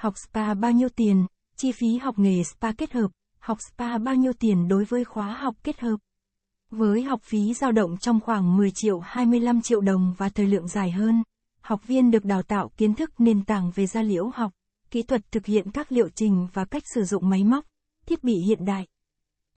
Học spa bao nhiêu tiền? Chi phí học nghề spa kết hợp. Học spa bao nhiêu tiền đối với khóa học kết hợp? Với học phí dao động trong khoảng 10 triệu 25 triệu đồng và thời lượng dài hơn, học viên được đào tạo kiến thức nền tảng về da liễu học, kỹ thuật thực hiện các liệu trình và cách sử dụng máy móc, thiết bị hiện đại.